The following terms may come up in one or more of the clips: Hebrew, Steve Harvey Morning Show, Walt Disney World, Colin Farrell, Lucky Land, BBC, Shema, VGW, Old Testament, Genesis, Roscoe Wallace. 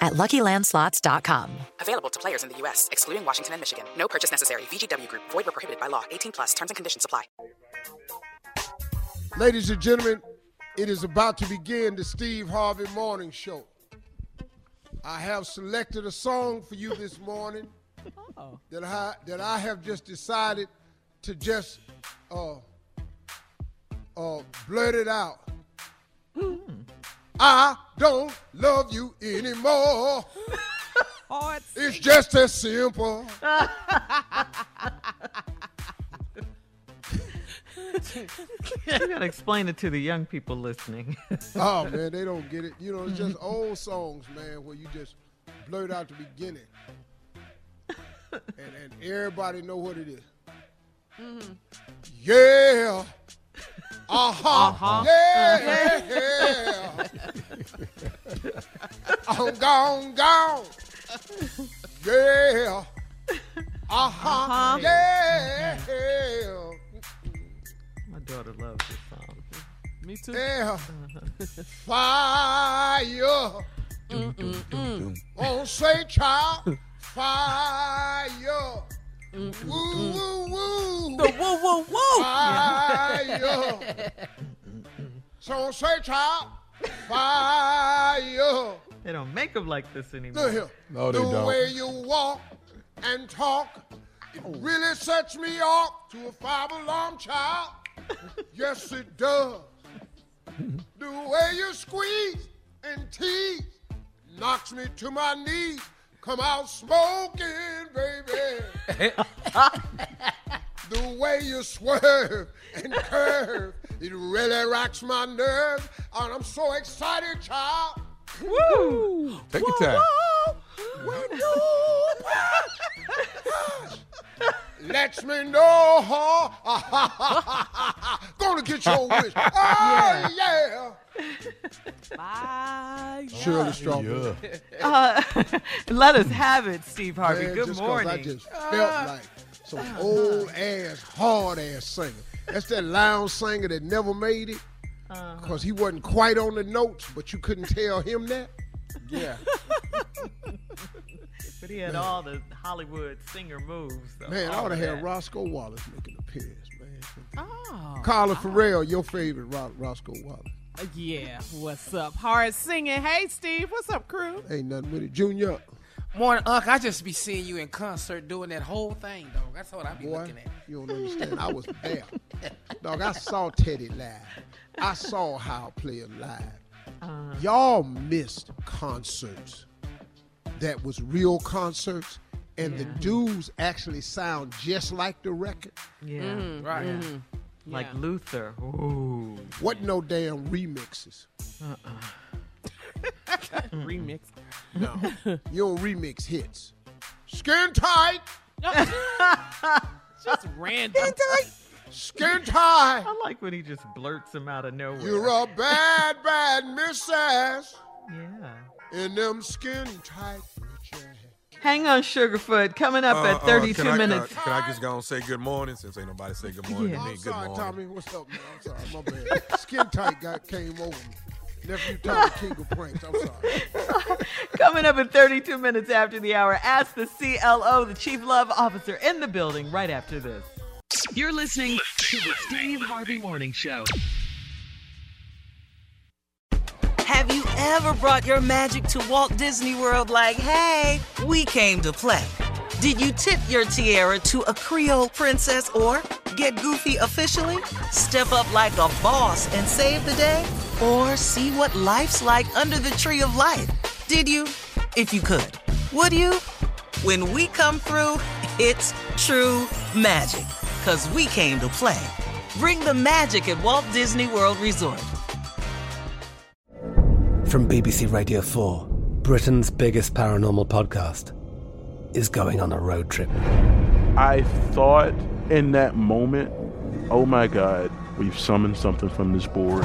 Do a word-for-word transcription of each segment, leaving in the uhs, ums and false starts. at lucky land slots dot com. Available to players in the U S, excluding Washington and Michigan. No purchase necessary. V G W Group. Void or prohibited by law. eighteen plus. Terms and conditions apply. Ladies and gentlemen, it is about to begin the Steve Harvey Morning Show. I have selected a song for you this morning oh. that, I, that I have just decided to just uh, uh, blurt it out. Mm-hmm. I don't love you anymore. Oh, it's, it's just as simple. You gotta explain it to the young people listening. Oh man, they don't get it. You know, it's just old songs, man, where you just blurt out the beginning, and, and everybody know what it is. Mm-hmm. Yeah. Uh-huh. uh-huh. Yeah. yeah. I'm gone, gone. Yeah. Uh-huh. uh-huh. Yeah. My daughter loves this song. Me too. Yeah. Uh-huh. Fire. Mm-mm-mm. Won't say child. Fire. Woo, woo, woo. The woo, woo, woo. Fire. So say, child, fire. They don't make them like this anymore. Look here. No, they the don't. The way you walk and talk, it really sets me off to a five alarm child. Yes, it does. The way you squeeze and tease knocks me to my knees. Come out smoking, baby. The way you swerve and curve, it really rocks my nerves. And I'm so excited, child. Woo! Take your time. Let me know, huh? Gonna get your wish. Oh, yeah. Bye. Shirley Strong. Yeah. Uh, let us have it, Steve Harvey. Man, good just morning. I just felt uh, like some old ass, hard ass singer. That's that lounge singer that never made it because he wasn't quite on the notes, but you couldn't tell him that. Yeah. But he had man. all the Hollywood singer moves. Though, man, I ought to have Roscoe Wallace make an appearance, man. Oh, Colin oh. Farrell, your favorite Ro- Roscoe Wallace. Uh, yeah, what's up? Hard singing. Hey, Steve, what's up, crew? Ain't nothing with it. Junior. Morning, Unc. I just be seeing you in concert doing that whole thing, dog. That's what I be Boy, looking at. You don't understand. I was there. Dog, I saw Teddy live. I saw Howell play live. Uh, Y'all missed concerts. That was real concerts, and yeah. the dudes actually sound just like the record. Yeah, mm-hmm. right. Mm-hmm. Yeah. Like Luther. Ooh. What no damn remixes. Uh-uh. Remix? No, you don't remix hits. Skin tight. Just random. Skin tight. Skin tight. I like when he just blurts him out of nowhere. You're a bad, bad missus. Yeah. In them skin tight. Hang on, Sugarfoot. Coming up uh, at thirty-two uh, can I, minutes. Uh, can I just go and say good morning since ain't nobody say good morning yeah. to me? I'm sorry, good morning. Tommy. What's up, man? I'm sorry. My bad. Skin tight guy came over me. Nephew Tommy, king of pranks. I'm sorry. Coming up at thirty-two minutes after the hour, ask the C L O, the Chief Love Officer, in the building right after this. You're listening to the Steve Harvey Morning Show. Have you ever brought your magic to Walt Disney World like, hey, we came to play? Did you tip your tiara to a Creole princess or get goofy officially? Step up like a boss and save the day? Or see what life's like under the tree of life? Did you? If you could. Would you? When we come through, it's true magic. 'Cause we came to play. Bring the magic at Walt Disney World Resort. From B B C Radio four, Britain's biggest paranormal podcast is going on a road trip. I thought in that moment, oh my God, we've summoned something from this board.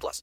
plus.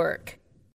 Work.